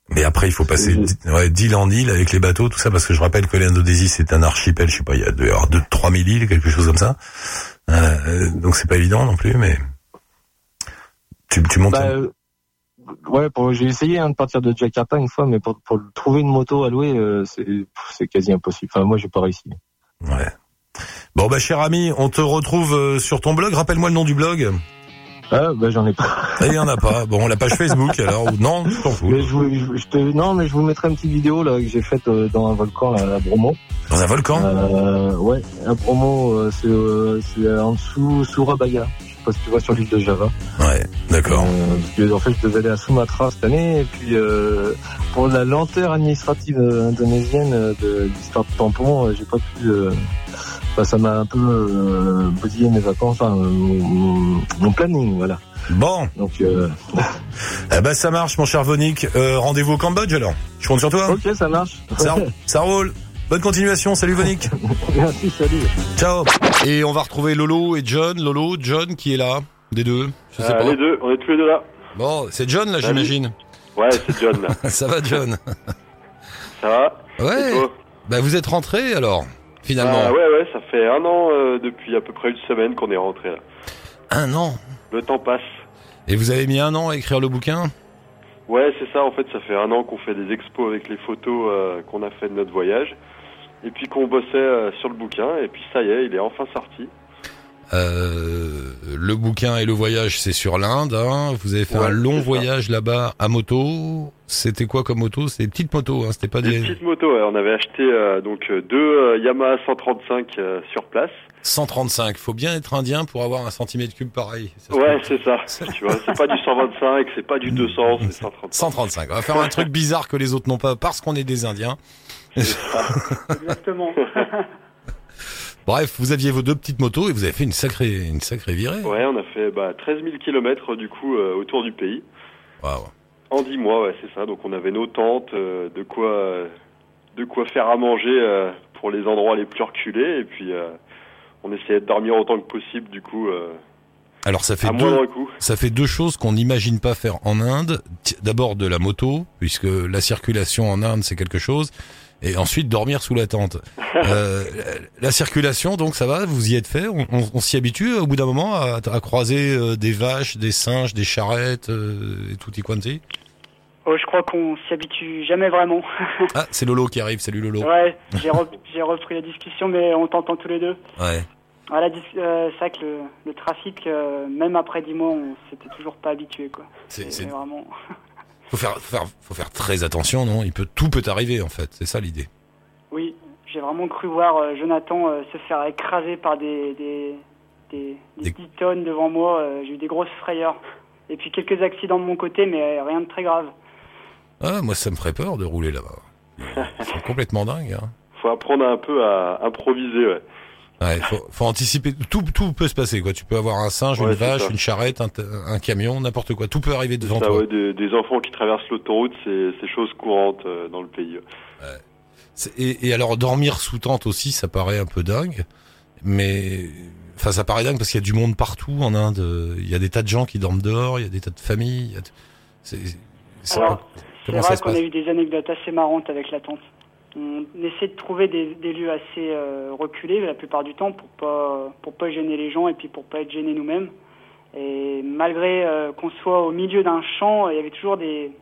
Mais après, il faut passer d- ouais, d'île en île avec les bateaux, tout ça, parce que je rappelle que l'Indonésie, c'est un archipel, je sais pas, il y a deux, deux, trois mille îles, quelque chose comme ça. Euh, donc c'est pas évident non plus, mais. Tu, tu montes? Bah, euh, ouais, pour, j'ai essayé, hein, de partir de Jakarta une fois, mais pour, pour trouver une moto à louer, euh, c'est, c'est quasi impossible. Enfin, moi, j'ai pas réussi. Ouais. Bon bah cher ami, on te retrouve sur ton blog. Rappelle-moi le nom du blog. Ah bah j'en ai pas. Il y en a pas. Bon, la page Facebook alors ou non, tu t'en fous. Mais je vous, je te, non mais je vous mettrai une petite vidéo là que j'ai faite euh, dans un volcan là, à Bromo. Dans un volcan. Euh, ouais, à Bromo, euh, c'est, euh, c'est en dessous Surabaya. Je sais pas si tu vois sur l'île de Java. Ouais, d'accord. Euh, parce que, en fait, je devais aller à Sumatra cette année et puis euh, pour la lenteur administrative indonésienne de l'histoire de tampon, j'ai pas pu. Euh, Bah, ça m'a un peu euh, bousillé mes vacances, hein, mon, mon planning, voilà. Bon. Donc, euh... eh ben, ça marche, mon cher Vonique. Euh, rendez-vous au Cambodge, alors. Je compte sur toi. Ok, ça marche. Ça, ça roule. Bonne continuation. Salut, Vonique. Merci, salut. Ciao. Et on va retrouver Lolo et John. Lolo, John, qui est là, des deux. Je sais euh, pas. Les deux, on est tous les deux là. Bon, c'est John, là, salut. J'imagine. Ouais, c'est John, là. Ça va, John? Ça va? Ouais. Bah, vous êtes rentré, alors, finalement. Ah, ouais, ouais, ça fait fait un an euh, depuis à peu près une semaine qu'on est rentré là. Un an ? Le temps passe. Et vous avez mis un an à écrire le bouquin ? Ouais, c'est ça, en fait, ça fait un an qu'on fait des expos avec les photos euh, qu'on a fait de notre voyage, et puis qu'on bossait euh, sur le bouquin, et puis ça y est, il est enfin sorti. Euh, le bouquin et le voyage, c'est sur l'Inde, hein. Vous avez fait ouais, un long voyage ça. Là-bas à moto. C'était quoi comme moto ? C'était des petites motos, hein. C'était pas des, des petites motos. Ouais. On avait acheté euh, donc deux euh, Yamaha cent trente-cinq euh, sur place. cent trente-cinq. Faut bien être indien pour avoir un centimètre cube pareil. Ça ouais, c'est ça. C'est... tu vois, c'est pas du cent vingt-cinq, c'est pas du deux cents, c'est cent trente-cinq. cent trente-cinq. On va faire un truc bizarre que les autres n'ont pas parce qu'on est des Indiens. C'est ça. Exactement. Bref, vous aviez vos deux petites motos et vous avez fait une sacrée, une sacrée virée. Ouais, on a fait bah, treize mille kilomètres du coup euh, autour du pays. Waouh. En dix mois, ouais, c'est ça. Donc on avait nos tentes, euh, de quoi, euh, de quoi faire à manger euh, pour les endroits les plus reculés. Et puis euh, on essayait de dormir autant que possible du coup. Euh, Alors ça fait, deux, ça fait deux choses qu'on n'imagine pas faire en Inde. D'abord de la moto, puisque la circulation en Inde c'est quelque chose. Et ensuite dormir sous la tente. Euh, la circulation, donc ça va, vous y êtes fait. On, on, on s'y habitue au bout d'un moment à, à croiser euh, des vaches, des singes, des charrettes euh, et tutti quanti. Oh, je crois qu'on s'y habitue jamais vraiment. Ah, c'est Lolo qui arrive. Salut Lolo. Ouais, j'ai, re- j'ai repris la discussion, mais on t'entend tous les deux. Ouais. Voilà, euh, c'est vrai que le, le trafic, euh, même après dix mois, on s'était toujours pas habitué, quoi. C'est, c'est... vraiment. Faut faire, faut faire, faut faire très attention, non ? Il peut, tout peut arriver en fait, c'est ça l'idée. Oui, j'ai vraiment cru voir euh, Jonathan euh, se faire écraser par des des des, des, des... dix tonnes devant moi. Euh, j'ai eu des grosses frayeurs et puis quelques accidents de mon côté, mais euh, rien de très grave. Ah, moi ça me ferait peur de rouler là-bas. C'est complètement dingue. Hein. Faut apprendre un peu à improviser. Ouais. Ouais, faut, faut anticiper. Tout, tout peut se passer, quoi. Tu peux avoir un singe, ouais, une vache, ça. Une charrette, un, un camion, n'importe quoi. Tout peut arriver devant ça, toi. Ouais, des, des enfants qui traversent l'autoroute, c'est, c'est chose courante euh, dans le pays. Ouais. C'est, et, et alors dormir sous tente aussi, ça paraît un peu dingue, mais enfin ça paraît dingue parce qu'il y a du monde partout en Inde. Il y a des tas de gens qui dorment dehors, il y a des tas de familles. Il y a t... c'est, c'est, alors, pas... c'est vrai ça se qu'on passe a eu des anecdotes assez marrantes avec la tente. On essaie de trouver des, des lieux assez euh, reculés la plupart du temps pour pas pour pas gêner les gens et puis pour pas être gênés nous-mêmes. Et malgré euh, qu'on soit au milieu d'un champ, il y avait toujours des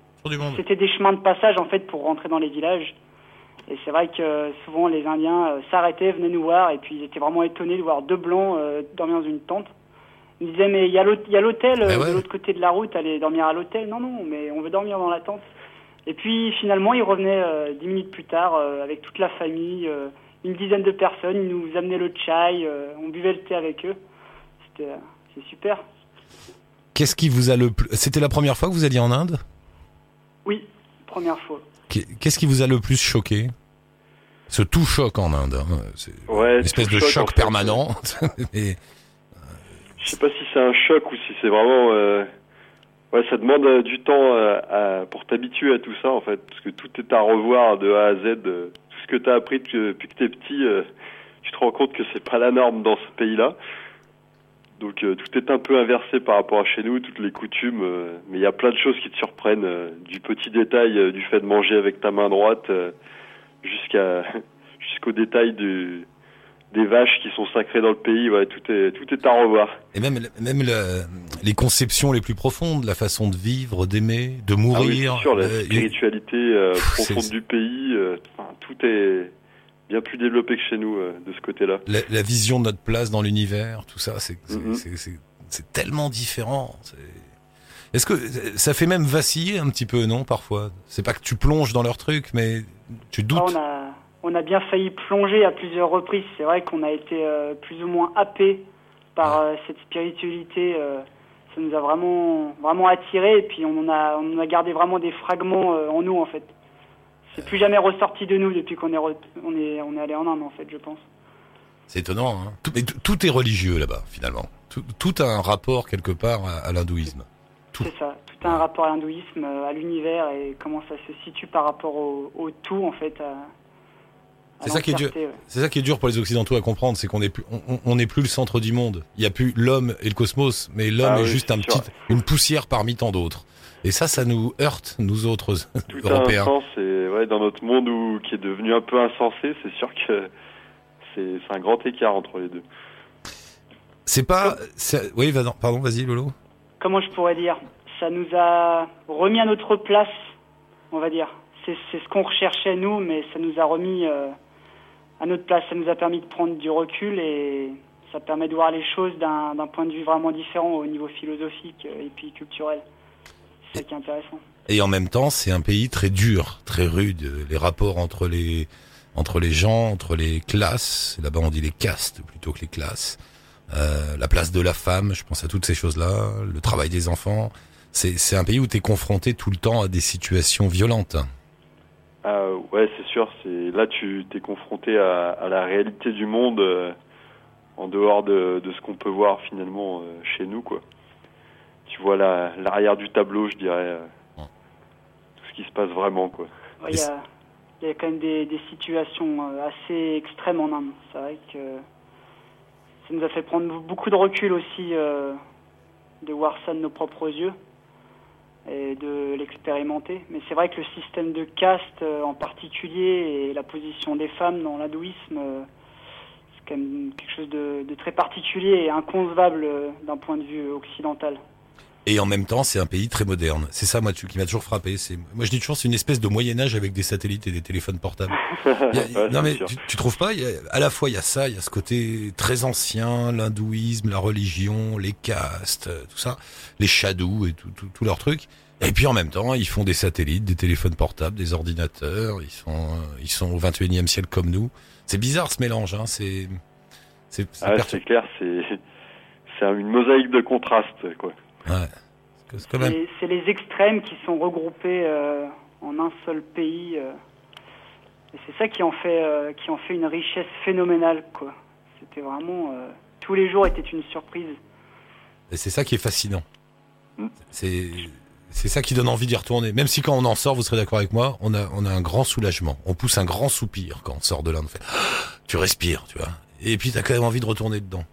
c'était des chemins de passage en fait pour rentrer dans les villages. Et c'est vrai que euh, souvent les Indiens euh, s'arrêtaient, venaient nous voir et puis ils étaient vraiment étonnés de voir deux blancs euh, dormir dans une tente. Ils disaient mais il y a l'hôtel, y a l'hôtel euh, ouais. de l'autre côté de la route, allez dormir à l'hôtel. Non non, mais on veut dormir dans la tente. Et puis finalement, ils revenaient euh, dix minutes plus tard euh, avec toute la famille, euh, une dizaine de personnes. Ils nous amenaient le chai, euh, on buvait le thé avec eux. C'était euh, c'est super. Qu'est-ce qui vous a le plus... C'était la première fois que vous alliez en Inde ? Oui, première fois. Qu'est-ce qui vous a le plus choqué ? Ce tout choc en Inde, hein. C'est ouais, une espèce de choc, choc en fait, permanent. Mais... je sais pas si c'est un choc ou si c'est vraiment. Euh... Ouais, ça demande euh, du temps euh, à, pour t'habituer à tout ça en fait, parce que tout est à revoir de A à Z. Euh, tout ce que t'as appris depuis que t'es petit, euh, tu te rends compte que c'est pas la norme dans ce pays-là. Donc euh, tout est un peu inversé par rapport à chez nous, toutes les coutumes. Euh, mais il y a plein de choses qui te surprennent, euh, du petit détail euh, du fait de manger avec ta main droite, euh, jusqu'à jusqu'au détail du des vaches qui sont sacrées dans le pays, ouais, tout est tout est à revoir. Et même même le, les conceptions les plus profondes, la façon de vivre, d'aimer, de mourir, ah oui, c'est sûr, la euh, spiritualité euh, pff, profonde c'est... du pays, euh, tout est bien plus développé que chez nous euh, de ce côté-là. La, la vision de notre place dans l'univers, tout ça, c'est c'est, mm-hmm. c'est, c'est, c'est tellement différent. C'est... Est-ce que ça fait même vaciller un petit peu, non, parfois ? C'est pas que tu plonges dans leur truc, mais tu doutes. Oh, on a... On a bien failli plonger à plusieurs reprises. C'est vrai qu'on a été euh, plus ou moins happé par euh, cette spiritualité. Euh, ça nous a vraiment, vraiment attiré. Et puis on en a, on a gardé vraiment des fragments euh, en nous en fait. C'est plus jamais ressorti de nous depuis qu'on est, re- on est, on est allé en Inde en fait, je pense. C'est étonnant. Hein, tout, mais t- tout est religieux là-bas finalement. Tout, tout a un rapport quelque part à, à l'hindouisme. Tout. C'est ça. Tout a un rapport à l'hindouisme, à l'univers et comment ça se situe par rapport au, au tout en fait. À... C'est ça, qui est dur, c'est ça qui est dur pour les Occidentaux à comprendre, c'est qu'on n'est plus, on, on n'est plus le centre du monde. Il n'y a plus l'homme et le cosmos, mais l'homme ah est oui, juste un petit, une poussière parmi tant d'autres. Et ça, ça nous heurte, nous autres Tout Européens. Tout a un sens, et ouais, dans notre monde où, qui est devenu un peu insensé, c'est sûr que c'est, c'est un grand écart entre les deux. C'est pas... C'est, oui, va, non, pardon, vas-y, Lolo. Comment je pourrais dire ? Ça nous a remis à notre place, on va dire. C'est, c'est ce qu'on recherchait, nous, mais ça nous a remis euh, à notre place. Ça nous a permis de prendre du recul et ça permet de voir les choses d'un, d'un point de vue vraiment différent au niveau philosophique et puis culturel. C'est ça qui est intéressant. Et en même temps, c'est un pays très dur, très rude. Les rapports entre les, entre les gens, entre les classes, là-bas on dit les castes plutôt que les classes, euh, la place de la femme, je pense à toutes ces choses-là, le travail des enfants. C'est, c'est un pays où tu es confronté tout le temps à des situations violentes. Euh, ouais, c'est sûr. C'est, là, tu t'es confronté à, à la réalité du monde euh, en dehors de, de ce qu'on peut voir finalement euh, chez nous, quoi. Tu vois la, l'arrière du tableau, je dirais, euh, ouais. Tout ce qui se passe vraiment, quoi. Il ouais, y, y a quand même des, des situations assez extrêmes en Inde. C'est vrai que ça nous a fait prendre beaucoup de recul aussi, euh, de voir ça de nos propres yeux et de l'expérimenter. Mais c'est vrai que le système de caste euh, en particulier et la position des femmes dans l'hindouisme, euh, c'est quand même quelque chose de, de très particulier et inconcevable euh, d'un point de vue occidental. Et en même temps, c'est un pays très moderne. C'est ça, moi, tu, qui m'a toujours frappé. C'est, moi, je dis toujours, c'est une espèce de Moyen-Âge avec des satellites et des téléphones portables. A, ouais, non, mais tu, tu trouves pas? Il y a, à la fois, il y a ça, il y a ce côté très ancien, l'hindouisme, la religion, les castes, tout ça, les shadows et tout, tout, tout leur truc. Et puis, en même temps, ils font des satellites, des téléphones portables, des ordinateurs. Ils sont, ils sont au vingt et unième siècle comme nous. C'est bizarre, ce mélange, hein. C'est, c'est, c'est, ah, c'est clair, c'est, c'est une mosaïque de contrastes, quoi. Ouais. C'est, quand même... c'est, c'est les extrêmes qui sont regroupés euh, en un seul pays euh, et c'est ça qui en fait euh, qui en fait une richesse phénoménale, quoi. C'était vraiment euh, tous les jours étaient une surprise. Et c'est ça qui est fascinant. Mmh. C'est c'est ça qui donne envie d'y retourner. Même si quand on en sort, vous serez d'accord avec moi, on a on a un grand soulagement. On pousse un grand soupir quand on sort de l'Inde. Tu respires, tu vois. Et puis t'as quand même envie de retourner dedans.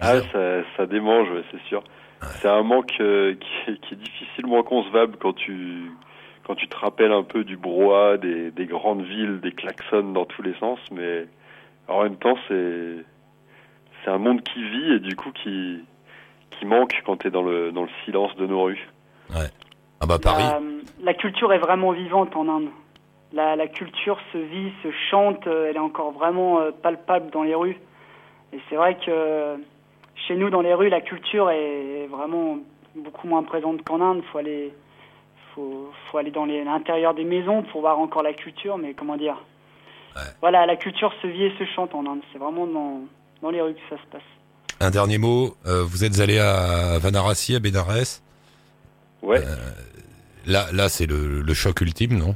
Ah ça ça démange, ouais, c'est sûr. Ouais. C'est un manque euh, qui, qui est difficilement concevable quand tu quand tu te rappelles un peu du brouhaha des, des grandes villes, des klaxons dans tous les sens, mais en même temps c'est c'est un monde qui vit et du coup qui qui manque quand t'es dans le dans le silence de nos rues. Ouais. Ah bah Paris. La, la culture est vraiment vivante en Inde. La la culture se vit, se chante, elle est encore vraiment palpable dans les rues. Et c'est vrai que chez nous, dans les rues, la culture est vraiment beaucoup moins présente qu'en Inde. Il faut aller, faut, faut aller dans les, l'intérieur des maisons pour voir encore la culture, mais comment dire ? Ouais. Voilà, la culture se vit et se chante en Inde. C'est vraiment dans, dans les rues que ça se passe. Un dernier mot, euh, vous êtes allé à Varanasi, à Bénarès ? Ouais. Euh, là, là, c'est le, le choc ultime, non ?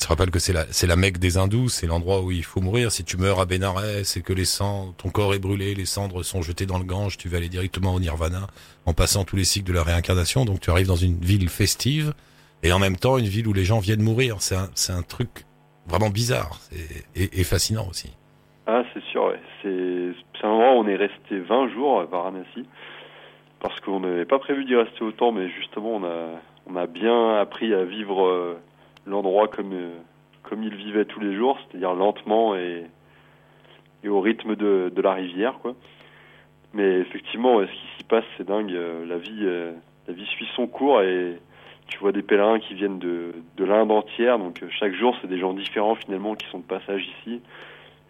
Je te rappelle que c'est la, c'est la Mecque des hindous, c'est l'endroit où il faut mourir. Si tu meurs à Bénarès, c'est que les cendres, ton corps est brûlé, les cendres sont jetées dans le Gange, tu vas aller directement au Nirvana en passant tous les cycles de la réincarnation. Donc tu arrives dans une ville festive et en même temps une ville où les gens viennent mourir. C'est un, c'est un truc vraiment bizarre et, et, et fascinant aussi. Ah, c'est sûr, ouais. C'est, c'est un endroit où on est resté vingt jours à Varanasi parce qu'on n'avait pas prévu d'y rester autant, mais justement on a, on a bien appris à vivre... Euh, l'endroit comme euh, comme il vivait tous les jours, c'est-à-dire lentement et et au rythme de de la rivière, quoi. Mais effectivement, ce qui s'y passe, c'est dingue. La vie euh, la vie suit son cours et tu vois des pèlerins qui viennent de de l'Inde entière. Donc chaque jour, c'est des gens différents finalement qui sont de passage ici.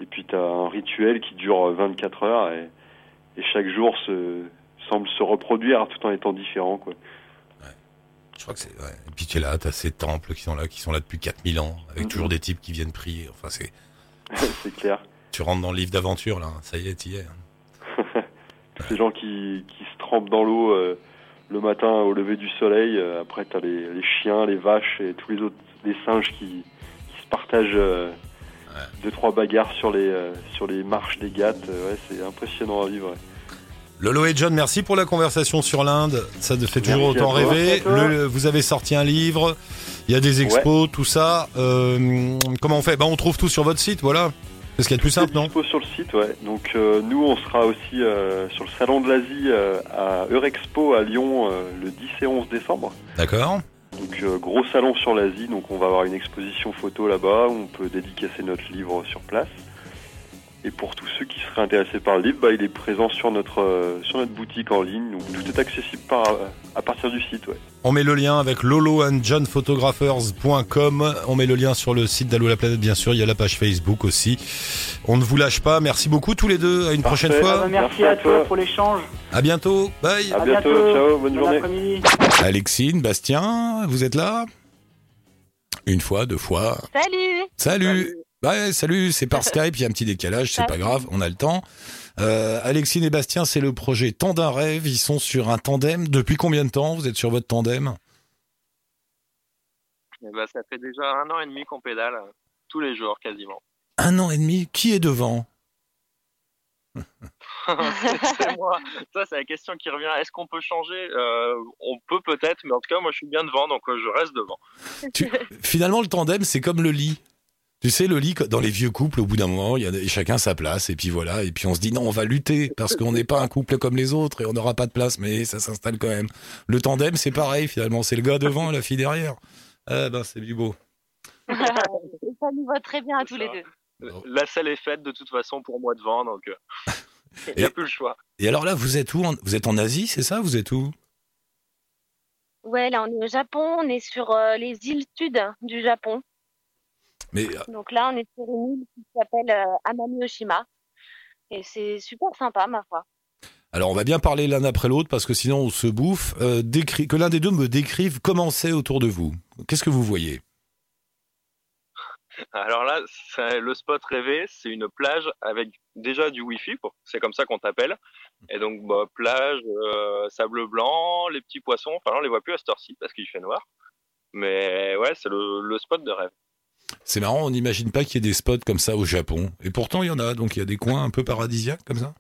Et puis t'as un rituel qui dure vingt-quatre heures et et chaque jour se semble se reproduire tout en étant différent, quoi. Je crois que c'est, ouais. Et puis tu es là, tu as ces temples qui sont là, qui sont là depuis quatre mille ans, avec mmh. toujours des types qui viennent prier. Enfin, c'est. C'est clair. Tu rentres dans le livre d'aventure, là. Ça y est, tu y es. Ces ouais. gens qui, qui se trempent dans l'eau euh, le matin au lever du soleil. Euh, après, tu as les, les chiens, les vaches et tous les autres, les singes qui, qui se partagent euh, ouais. deux, trois bagarres sur les, euh, sur les marches des Ghats. Ouais, c'est impressionnant à vivre. Ouais. Lolo et John, merci pour la conversation sur l'Inde. Ça te fait toujours autant rêver. Le, vous avez sorti un livre, il y a des expos, ouais. tout ça. Euh, comment on fait ? Ben, on trouve tout sur votre site, voilà. C'est ce qu'il y a de plus simple, non ? Tout est dispo sur le site, ouais. Donc euh, nous, on sera aussi euh, sur le Salon de l'Asie euh, à Eurexpo à Lyon euh, le dix et onze décembre. D'accord. Donc euh, gros salon sur l'Asie, donc on va avoir une exposition photo là-bas où on peut dédicacer notre livre sur place. Et pour tous ceux qui seraient intéressés par le livre, bah, il est présent sur notre, euh, sur notre boutique en ligne, où tout est accessible par, à partir du site. Ouais. On met le lien avec lolo and john photographers point com, on met le lien sur le site d'Allô la Planète, bien sûr, il y a la page Facebook aussi. On ne vous lâche pas, merci beaucoup tous les deux, à une Parfait. prochaine fois. Ah bah merci, merci à toi pour l'échange. À bientôt, bye. À, à bientôt. bientôt, ciao, bonne, bonne journée. Après-midi. Alexis, Bastien, vous êtes là ? Une fois, deux fois. Salut. Salut. Salut. Ouais, salut, c'est par Skype, il y a un petit décalage, c'est pas grave, on a le temps. Euh, Alexis et Bastien, c'est le projet Temps d'un rêve, ils sont sur un tandem. Depuis combien de temps vous êtes sur votre tandem ? Eh ben, ça fait déjà un an et demi qu'on pédale, tous les jours quasiment. Un an et demi ? Qui est devant ? C'est moi. Ça, c'est la question qui revient. Est-ce qu'on peut changer ? euh, On peut peut-être, mais en tout cas, moi je suis bien devant, donc je reste devant. Tu... Finalement, le tandem, c'est comme le lit. Tu sais, le lit, dans les vieux couples, au bout d'un moment, il y a chacun sa place, et puis voilà, et puis on se dit non, on va lutter, parce qu'on n'est pas un couple comme les autres, et on n'aura pas de place, mais ça s'installe quand même. Le tandem, c'est pareil, finalement, c'est le gars devant et la fille derrière. Ah ben, c'est du beau. Ça nous va très bien à tous les deux. La salle est faite, de toute façon, pour moi devant, donc il n'y a plus le choix. Et alors là, vous êtes où ? Vous êtes en Asie, c'est ça ? Vous êtes où ? Ouais, là, on est au Japon, on est sur euh, les îles sud du Japon. Mais... Donc là, on est sur une île qui s'appelle euh, Amami Oshima. Et c'est super sympa, ma foi. Alors, on va bien parler l'un après l'autre parce que sinon, on se bouffe. Euh, décri- que l'un des deux me décrive comment c'est autour de vous. Qu'est-ce que vous voyez ? Alors là, c'est le spot rêvé, c'est une plage avec déjà du wifi, c'est comme ça qu'on t'appelle. Et donc, bah, plage, euh, sable blanc, les petits poissons. Enfin, on ne les voit plus à cette heure-ci parce qu'il fait noir. Mais ouais, c'est le, le spot de rêve. C'est marrant, on n'imagine pas qu'il y ait des spots comme ça au Japon. Et pourtant, il y en a. Donc, il y a des coins un peu paradisiaques comme ça.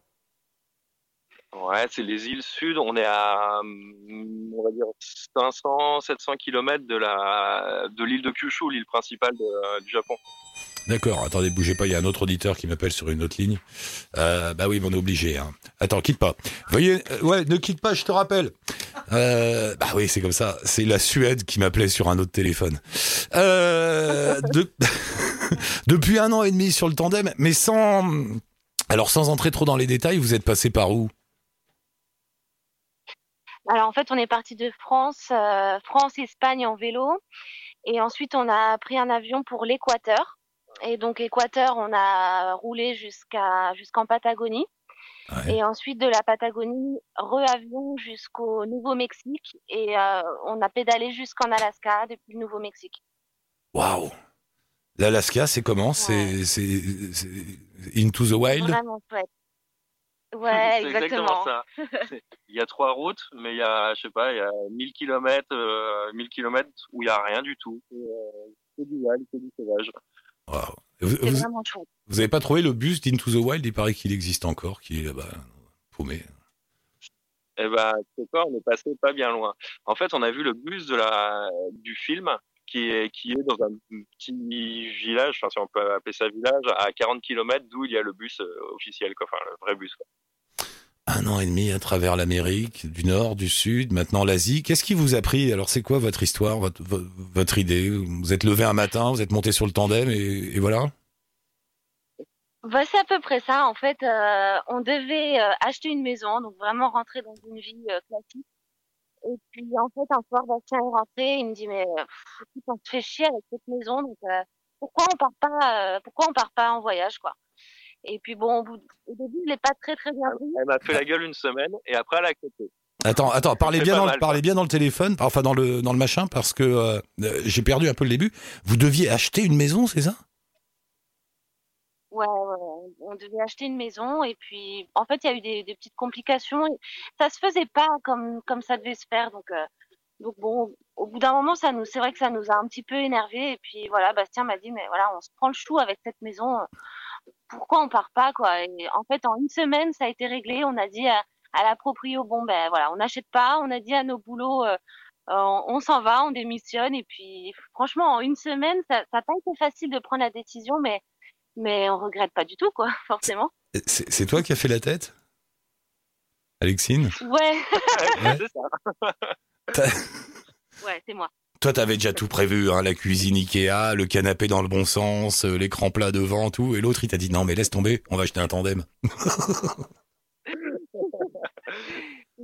Ouais, c'est les îles sud. On est à, on va dire, cinq cents à sept cents kilomètres de, la, de l'île de Kyushu, l'île principale de, du Japon. D'accord. Attendez, bougez pas. Il y a un autre auditeur qui m'appelle sur une autre ligne. Euh, bah oui, mais on est obligé. Hein. Attends, quitte pas. Veuillez, euh, ouais, ne quitte pas, je te rappelle. Euh, bah oui, c'est comme ça. C'est la Suède qui m'appelait sur un autre téléphone. Euh, de... Depuis un an et demi sur le tandem, mais sans, alors sans entrer trop dans les détails, vous êtes passé par où ? Alors en fait, on est parti de France, euh, France, Espagne en vélo, et ensuite on a pris un avion pour l'Équateur. Et donc Équateur, on a roulé jusqu'à jusqu'en Patagonie. Ouais. Et ensuite, de la Patagonie, re-avion jusqu'au Nouveau-Mexique. Et euh, on a pédalé jusqu'en Alaska depuis le Nouveau-Mexique. Waouh ! L'Alaska, c'est comment ? Ouais. c'est, c'est, c'est Into the Wild ? Vraiment, ouais. Ouais, c'est exactement. exactement ça. Il y a trois routes, mais il y a, je sais pas, il y a mille kilomètres, euh, mille kilomètres où il n'y a rien du tout. C'est, euh, c'est du wild, c'est du sauvage. Wow. Vous, vous, vous avez pas trouvé le bus d'Into the Wild ? Il paraît qu'il existe encore, qui est là-bas, paumé. Eh ben, c'est quoi, on est passé pas bien loin. En fait, on a vu le bus de la, du film qui est, qui est dans un petit village, enfin, si on peut appeler ça village, à quarante kilomètres d'où il y a le bus officiel, quoi, enfin, le vrai bus. Quoi. Un an et demi à travers l'Amérique, du Nord, du Sud, maintenant l'Asie. Qu'est-ce qui vous a pris ? Alors, c'est quoi votre histoire, votre, votre idée ? Vous êtes levé un matin, vous êtes monté sur le tandem et, et voilà ? Bah, c'est à peu près ça. En fait, euh, on devait euh, acheter une maison, donc vraiment rentrer dans une vie euh, classique. Et puis, en fait, un soir, Bastien est rentré, il me dit « Mais pff, on te fait chier avec cette maison, donc euh, pourquoi on part pas, euh, pourquoi on part pas en voyage, quoi ?» Et puis bon, au, bout de... au début, je ne l'ai pas très très bien pris. Elle m'a fait la gueule une semaine et après, elle a accepté. Attends, attends, parlez, bien dans, mal, parlez bien dans le téléphone, enfin dans le, dans le machin, parce que euh, j'ai perdu un peu le début. Vous deviez acheter une maison, c'est ça ? Ouais, ouais, on devait acheter une maison et puis en fait, il y a eu des, des petites complications. Ça ne se faisait pas comme, comme ça devait se faire. Donc, euh, donc bon, au bout d'un moment, ça nous, c'est vrai que ça nous a un petit peu énervés. Et puis voilà, Bastien m'a dit, mais voilà, on se prend le chou avec cette maison. Pourquoi on part pas, quoi ? Et en fait, en une semaine, ça a été réglé. On a dit à, à la proprio, bon, ben voilà, on n'achète pas. On a dit à nos boulots, euh, on, on s'en va, on démissionne. Et puis, franchement, en une semaine, ça n'a pas été facile de prendre la décision, mais, mais on ne regrette pas du tout, quoi, forcément. C'est, c'est toi qui as fait la tête, Alexine ? Ouais. Ouais, c'est ça. Ouais, c'est moi. Toi, t'avais déjà tout prévu, hein, la cuisine Ikea, le canapé dans le bon sens, l'écran plat devant, tout. Et l'autre, il t'a dit non, mais laisse tomber, on va acheter un tandem. C'est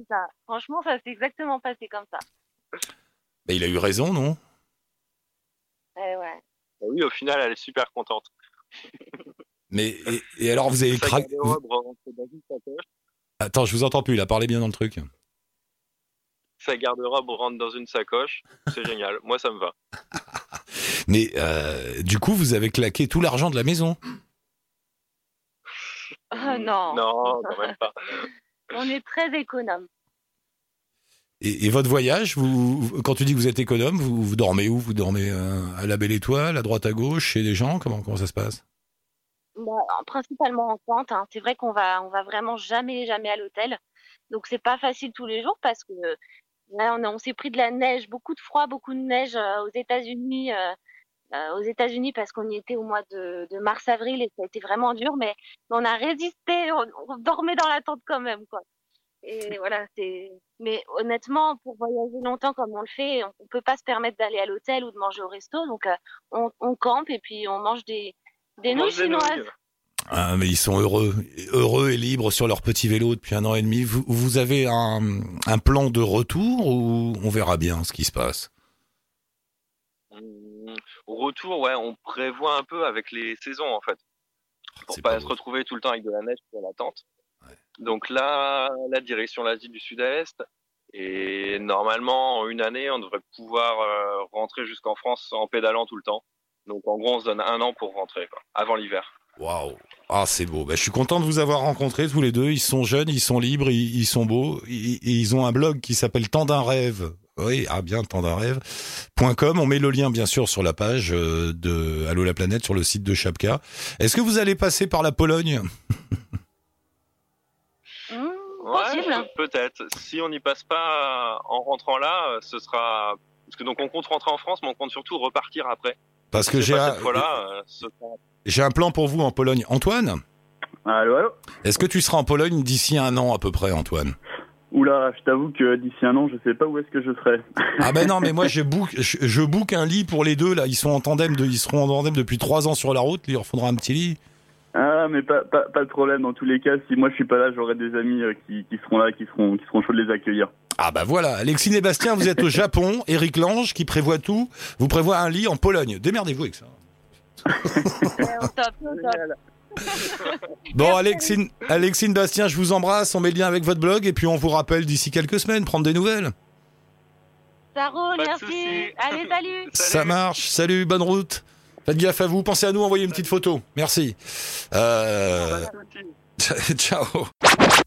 ça. Franchement, ça s'est exactement passé comme ça. Ben, il a eu raison, non ? Eh ouais. Oui, au final, elle est super contente. Mais et, et alors, vous avez craqué. Attends, je vous entends plus. Là, parlez bien dans le truc. Sa garde-robe rentre dans une sacoche, c'est génial. Moi, ça me va. Mais euh, du coup, vous avez claqué tout l'argent de la maison. Oh, non. Non, quand même pas. On est très économe. Et, et votre voyage, vous, quand tu dis que vous êtes économe, vous, vous dormez où ? Vous dormez euh, à la Belle Étoile, à droite à gauche, chez des gens ? Comment, comment ça se passe ? Bah, principalement en tente. Hein. C'est vrai qu'on va, on va vraiment jamais, jamais à l'hôtel. Donc, c'est pas facile tous les jours parce que là, on, on s'est pris de la neige, beaucoup de froid, beaucoup de neige euh, aux États-Unis, euh, euh, aux États-Unis parce qu'on y était au mois de, de mars-avril et ça a été vraiment dur, mais, mais on a résisté, on, on dormait dans la tente quand même, quoi. Et voilà, c'est. Mais honnêtement, pour voyager longtemps comme on le fait, on, on peut pas se permettre d'aller à l'hôtel ou de manger au resto, donc euh, on, on campe et puis on mange des, des nouilles chinoises. Ah, mais ils sont heureux, heureux et libres sur leur petit vélo depuis un an et demi. Vous, vous avez un, un plan de retour ou on verra bien ce qui se passe ? Au retour, ouais, on prévoit un peu avec les saisons en fait, pour c'est pas, pas se retrouver tout le temps avec de la neige sur la tente. Ouais. Donc là, la direction l'Asie du Sud-Est et normalement en une année, on devrait pouvoir euh, rentrer jusqu'en France en pédalant tout le temps. Donc en gros, on se donne un an pour rentrer quoi, avant l'hiver. Waouh, ah c'est beau. Bah, je suis content de vous avoir rencontrés tous les deux. Ils sont jeunes, ils sont libres, ils, ils sont beaux. Ils, ils ont un blog qui s'appelle Temps d'un rêve. Oui, ah bien, Temps d'un rêve point com. On met le lien bien sûr sur la page de Allô la Planète, sur le site de Chapka. Est-ce que vous allez passer par la Pologne ? mmh, Possible. Ouais, peut-être. Si on n'y passe pas en rentrant là, ce sera parce que donc on compte rentrer en France, mais on compte surtout repartir après. Parce que j'ai un... là, ce... j'ai un plan pour vous en Pologne. Antoine ? Allô, allô ? Est-ce que tu seras en Pologne d'ici un an à peu près, Antoine ? Oula, je t'avoue que d'ici un an, je sais pas où est-ce que je serai. Ah ben non, mais moi, je book, je, je book un lit pour les deux, là. Ils sont en tandem, de, ils seront en tandem depuis trois ans sur la route. Il leur faudra un petit lit. Ah, mais pas, pas, pas de problème. Dans tous les cas, si moi, je suis pas là, j'aurai des amis qui, qui seront là, qui seront, qui seront chauds de les accueillir. Ah bah voilà, Alexis et Bastien, vous êtes au Japon, Eric Lange qui prévoit tout, vous prévoit un lit en Pologne. Démerdez-vous avec ça. Bon Alexine, Alexine, Bastien, je vous embrasse, on met le lien avec votre blog et puis on vous rappelle d'ici quelques semaines, prendre des nouvelles. Ça roule, merci. Allez, salut. Ça marche, salut, bonne route. Faites gaffe à vous, pensez à nous, envoyez une petite photo. Merci. Euh... Ciao.